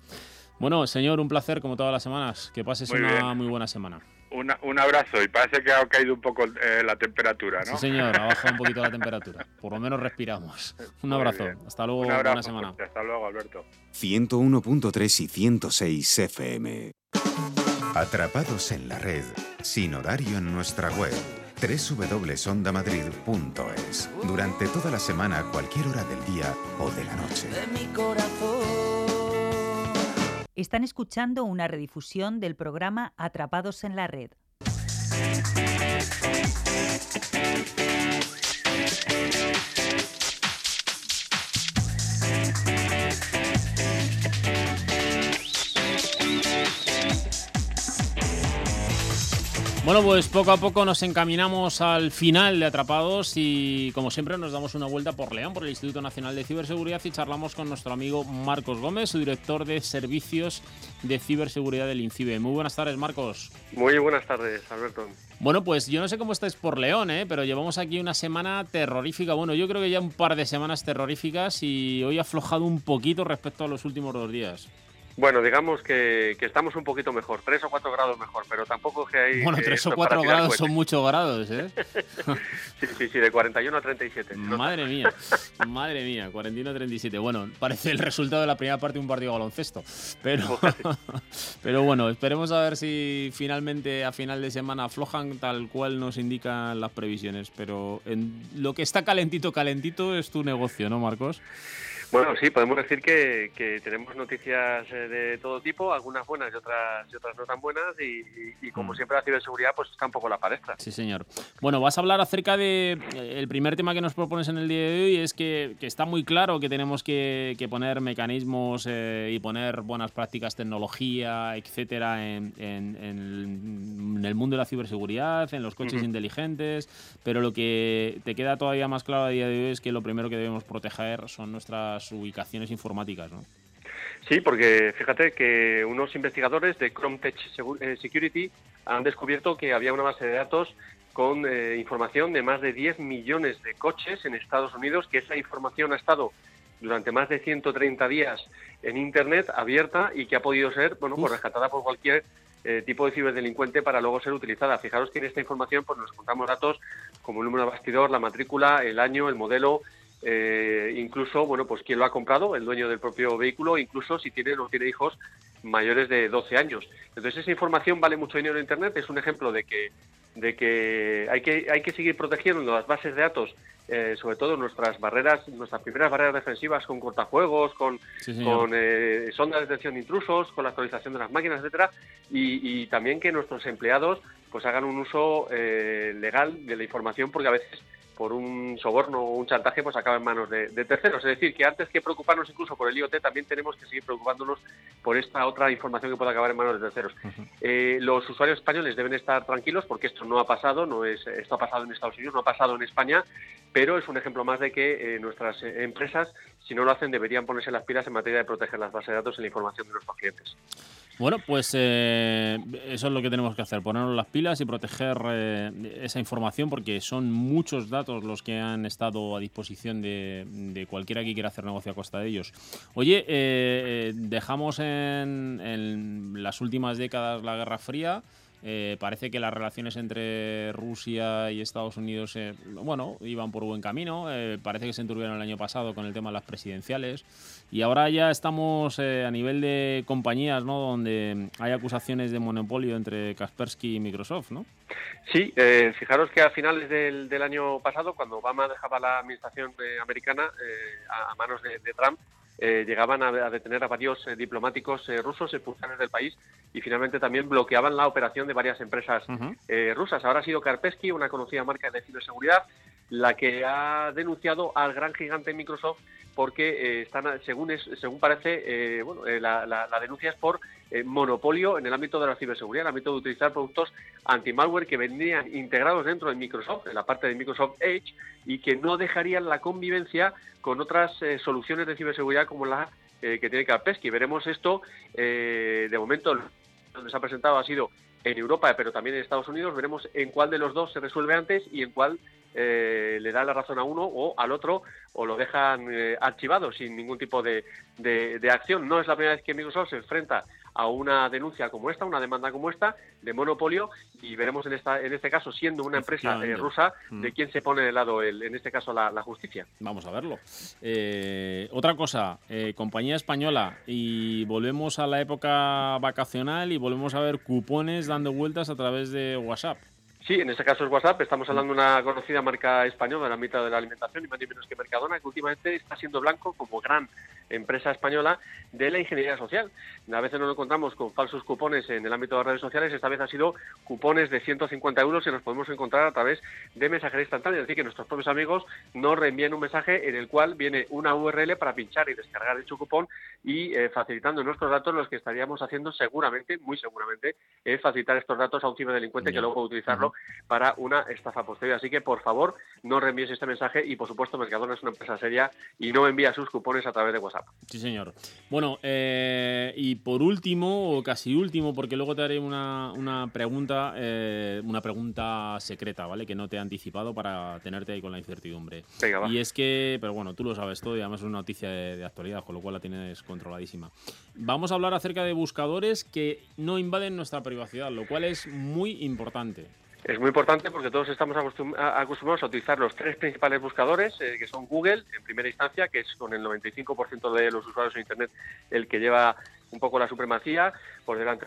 Bueno, señor, un placer como todas las semanas, que pases muy una bien. muy buena semana. Una, un abrazo, y parece que ha caído un poco eh, la temperatura, ¿no? Sí, señor, ha bajado un poquito la temperatura, por lo menos respiramos. Un muy abrazo, bien. Hasta luego, un abrazo, buena semana. Fuerte. Hasta luego, Alberto. ciento uno punto tres y ciento seis F M. Atrapados en la red, sin horario en nuestra web, doble u doble u doble u punto onda madrid punto es. Durante toda la semana, a cualquier hora del día o de la noche. Están escuchando una redifusión del programa Atrapados en la Red. Bueno, pues poco a poco nos encaminamos al final de Atrapados y, como siempre, nos damos una vuelta por León, por el Instituto Nacional de Ciberseguridad, y charlamos con nuestro amigo Marcos Gómez, su director de Servicios de Ciberseguridad del INCIBE. Muy buenas tardes, Marcos. Muy buenas tardes, Alberto. Bueno, pues yo no sé cómo estáis por León, ¿eh? Pero llevamos aquí una semana terrorífica. Bueno, yo creo que ya un par de semanas terroríficas, y hoy ha aflojado un poquito respecto a los últimos dos días. Bueno, digamos que, que estamos un poquito mejor, tres o cuatro grados mejor, pero tampoco es que hay... Bueno, tres eh, o cuatro grados cuete. Son muchos grados, ¿eh? sí, sí, sí, de cuarenta y uno a treinta y siete. ¿No? Madre mía, madre mía, cuarenta y uno a treinta y siete. Bueno, parece el resultado de la primera parte de un partido de baloncesto, pero, pero bueno, esperemos a ver si finalmente a final de semana aflojan tal cual nos indican las previsiones, pero en lo que está calentito, calentito es tu negocio, ¿no, Marcos? Bueno, sí, podemos decir que, que tenemos noticias de todo tipo, algunas buenas y otras y otras no tan buenas, y, y, y como siempre la ciberseguridad pues está un poco a la palestra. Sí, señor. Bueno, vas a hablar acerca de el primer tema que nos propones en el día de hoy, es que, que está muy claro que tenemos que, que poner mecanismos eh, y poner buenas prácticas, tecnología, etcétera, en, en, en, en el mundo de la ciberseguridad, en los coches uh-huh. inteligentes, pero lo que te queda todavía más claro a día de hoy es que lo primero que debemos proteger son nuestras ubicaciones informáticas, ¿no? Sí, porque fíjate que unos investigadores de Chrome Tech Security han descubierto que había una base de datos con eh, información de más de diez millones de coches en Estados Unidos, que esa información ha estado durante más de ciento treinta días en Internet abierta y que ha podido ser, bueno, pues rescatada por cualquier eh, tipo de ciberdelincuente para luego ser utilizada. Fijaros que en esta información pues nos contamos datos como el número de bastidor, la matrícula, el año, el modelo... Eh, incluso, bueno, pues quién lo ha comprado, el dueño del propio vehículo, incluso si tiene o no tiene hijos mayores de doce años. Entonces, esa información vale mucho dinero en Internet. Es un ejemplo de que de que hay que hay que seguir protegiendo las bases de datos, eh, sobre todo nuestras barreras, nuestras primeras barreras defensivas con cortafuegos, con, sí, con eh, sondas de detección de intrusos, con la actualización de las máquinas, etcétera, y, y también que nuestros empleados pues hagan un uso eh, legal de la información, porque a veces por un soborno o un chantaje, pues acaba en manos de, de terceros. Es decir, que antes que preocuparnos incluso por el I O T, también tenemos que seguir preocupándonos por esta otra información que pueda acabar en manos de terceros. Uh-huh. Eh, los usuarios españoles deben estar tranquilos porque esto no ha pasado, no es, esto ha pasado en Estados Unidos, no ha pasado en España, pero es un ejemplo más de que eh, nuestras empresas, si no lo hacen, deberían ponerse las pilas en materia de proteger las bases de datos y la información de nuestros clientes. Bueno, pues eh, eso es lo que tenemos que hacer, ponernos las pilas y proteger eh, esa información, porque son muchos datos los que han estado a disposición de, de cualquiera que quiera hacer negocio a costa de ellos. Oye, eh, dejamos en, en las últimas décadas la Guerra Fría. Eh, parece que las relaciones entre Rusia y Estados Unidos eh, bueno, iban por buen camino, eh, parece que se enturbiaron el año pasado con el tema de las presidenciales y ahora ya estamos eh, a nivel de compañías, ¿no?, donde hay acusaciones de monopolio entre Kaspersky y Microsoft, ¿no? Sí, eh, fijaros que a finales del, del año pasado, cuando Obama dejaba la administración eh, americana eh, a, a manos de, de Trump, Eh, llegaban a, a detener a varios eh, diplomáticos eh, rusos, expulsados del país, y finalmente también bloqueaban la operación de varias empresas uh-huh. eh, rusas. Ahora ha sido Kaspersky, una conocida marca de ciberseguridad, la que ha denunciado al gran gigante Microsoft porque eh, están, según es, según parece, eh, bueno, eh, la, la, la denuncia es por eh, monopolio en el ámbito de la ciberseguridad, en el ámbito de utilizar productos anti-malware que vendrían integrados dentro de Microsoft, en la parte de Microsoft Edge, y que no dejarían la convivencia con otras eh, soluciones de ciberseguridad como la eh, que tiene Kaspersky. Veremos esto, eh, de momento, donde se ha presentado ha sido en Europa, pero también en Estados Unidos. Veremos en cuál de los dos se resuelve antes y en cuál Eh, le da la razón a uno o al otro, o lo dejan eh, archivado sin ningún tipo de, de, de acción. No es la primera vez que Microsoft se enfrenta a una denuncia como esta, una demanda como esta de monopolio, y veremos en esta en este caso, siendo una empresa eh, rusa, mm. de quién se pone de lado, el, en este caso, la, la justicia. Vamos a verlo. Eh, otra cosa, eh, compañía española, y volvemos a la época vacacional y volvemos a ver cupones dando vueltas a través de WhatsApp. Sí, en ese caso es WhatsApp. Estamos hablando de una conocida marca española en el ámbito de la alimentación, y más ni menos que Mercadona, que últimamente está siendo blanco, como gran empresa española, de la ingeniería social. A veces no nos encontramos con falsos cupones en el ámbito de las redes sociales. Esta vez han sido cupones de ciento cincuenta euros que nos podemos encontrar a través de mensajería instantánea. Es decir, que nuestros propios amigos nos reenvían un mensaje en el cual viene una U R L para pinchar y descargar dicho cupón, y eh, facilitando nuestros datos, los que estaríamos haciendo seguramente, muy seguramente, es eh, facilitar estos datos a un ciberdelincuente que luego utilizarlo para una estafa posterior. Así que, por favor, no reenvíes este mensaje, y por supuesto Mercadona es una empresa seria y no envía sus cupones a través de WhatsApp. Sí, señor. Bueno, eh, y por último, o casi último, porque luego te haré una, una pregunta eh, una pregunta secreta, ¿vale?, que no te he anticipado para tenerte ahí con la incertidumbre. Venga, va. Y es que, pero bueno, tú lo sabes todo, y además es una noticia de, de actualidad, con lo cual la tienes controladísima. Vamos a hablar acerca de buscadores que no invaden nuestra privacidad, lo cual es muy importante. Es muy importante porque todos estamos acostum- acostumbrados a utilizar los tres principales buscadores, eh, que son Google, en primera instancia, que es con el noventa y cinco por ciento de los usuarios en Internet el que lleva un poco la supremacía por delante.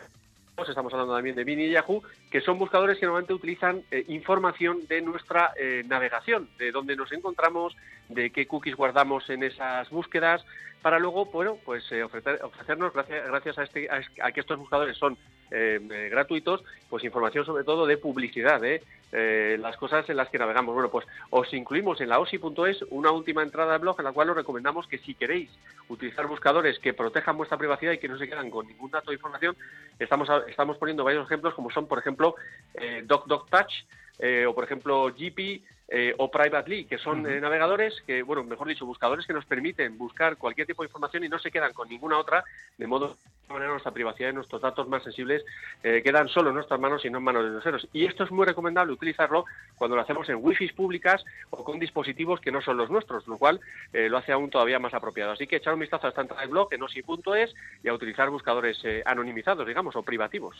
Estamos hablando también de Bing y Yahoo, que son buscadores que normalmente utilizan eh, información de nuestra eh, navegación, de dónde nos encontramos, de qué cookies guardamos en esas búsquedas, para luego, bueno, pues eh, ofrecer, ofrecernos, gracias, gracias a, este, a que estos buscadores son Eh, eh, gratuitos, pues información sobre todo de publicidad, ¿eh? Eh, las cosas en las que navegamos. Bueno, pues os incluimos en la O S I punto es una última entrada de blog en la cual os recomendamos que, si queréis utilizar buscadores que protejan vuestra privacidad y que no se quedan con ningún dato de información, estamos, estamos poniendo varios ejemplos, como son, por ejemplo, eh, DocDocTouch, eh, o por ejemplo G P, Eh, o Privately, que son eh, navegadores que, bueno, mejor dicho, buscadores que nos permiten buscar cualquier tipo de información y no se quedan con ninguna otra, de modo que nuestra privacidad y nuestros datos más sensibles eh, quedan solo en nuestras manos y no en manos de terceros. Y esto es muy recomendable utilizarlo cuando lo hacemos en wifis públicas o con dispositivos que no son los nuestros, lo cual eh, lo hace aún todavía más apropiado. Así que echar un vistazo a esta entrada del blog en o s i punto es y a utilizar buscadores eh, anonimizados, digamos, o privativos.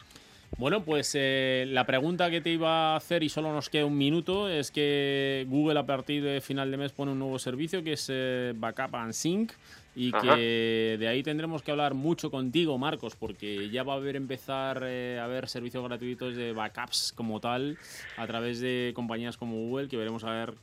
Bueno, pues eh, la pregunta que te iba a hacer, y solo nos queda un minuto, es que Google a partir de final de mes pone un nuevo servicio que es eh, Backup and Sync, y Ajá. que de ahí tendremos que hablar mucho contigo, Marcos, porque ya va a haber empezar eh, a haber servicios gratuitos de backups como tal a través de compañías como Google, que veremos a ver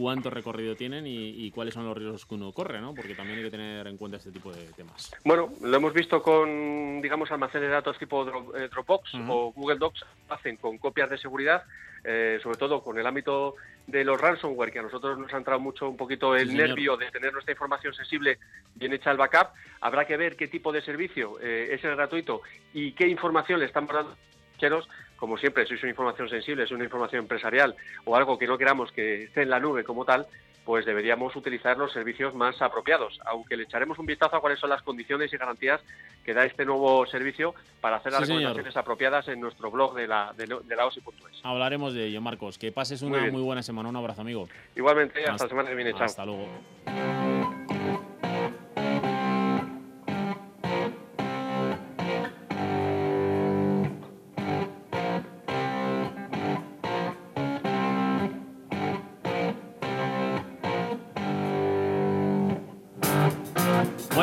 cuánto recorrido tienen y, y cuáles son los riesgos que uno corre, ¿no? Porque también hay que tener en cuenta este tipo de temas. Bueno, lo hemos visto con, digamos, almacenes de datos tipo Dropbox uh-huh. o Google Docs, hacen con copias de seguridad, eh, sobre todo con el ámbito de los ransomware, que a nosotros nos ha entrado mucho un poquito el sí, nervio de tener nuestra información sensible bien hecha al backup. Habrá que ver qué tipo de servicio eh, es el gratuito y qué información le están dando. Como siempre, si es una información sensible, es una información empresarial o algo que no queramos que esté en la nube como tal, pues deberíamos utilizar los servicios más apropiados, aunque le echaremos un vistazo a cuáles son las condiciones y garantías que da este nuevo servicio para hacer las sí, recomendaciones señor. apropiadas en nuestro blog de la, de, de la O S I punto es. Hablaremos de ello, Marcos. Que pases una muy, muy buena semana. Un abrazo, amigo. Igualmente, hasta, hasta la semana que viene. Chao. Hasta luego.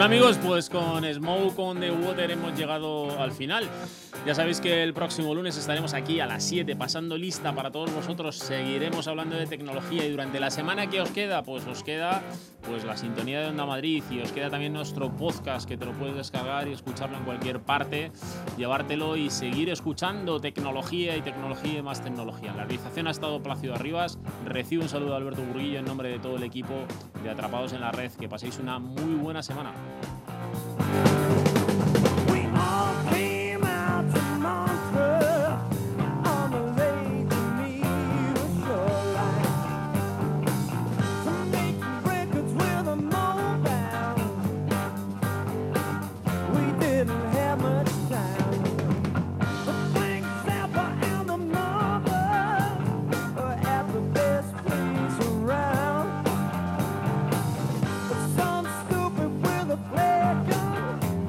Amigos, pues con Smoke on the Water hemos llegado al final. Ya sabéis que el próximo lunes estaremos aquí a las siete pasando lista para todos vosotros. Seguiremos hablando de tecnología y durante la semana que os queda, pues os queda pues la sintonía de Onda Madrid y os queda también nuestro podcast, que te lo puedes descargar y escucharlo en cualquier parte, llevártelo y seguir escuchando tecnología y tecnología y más tecnología. La realización ha estado Plácido Arribas. Recibo un saludo a Alberto Burguillo en nombre de todo el equipo de Atrapados en la Red. Que paséis una muy buena semana. We all came out to Montreux on the lake to meet a shoreline, to make records with a mobile. We didn't have much time. The Frank Zappa and the Mamba were at the best place around, but some stupid with a flare gun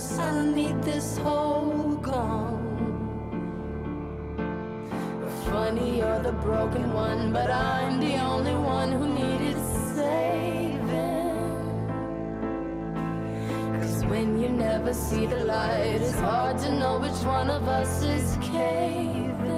'cause I need this whole gone. Funny, you're the broken one, but I'm the only one who needed saving. 'Cause when you never see the light, it's hard to know which one of us is caving.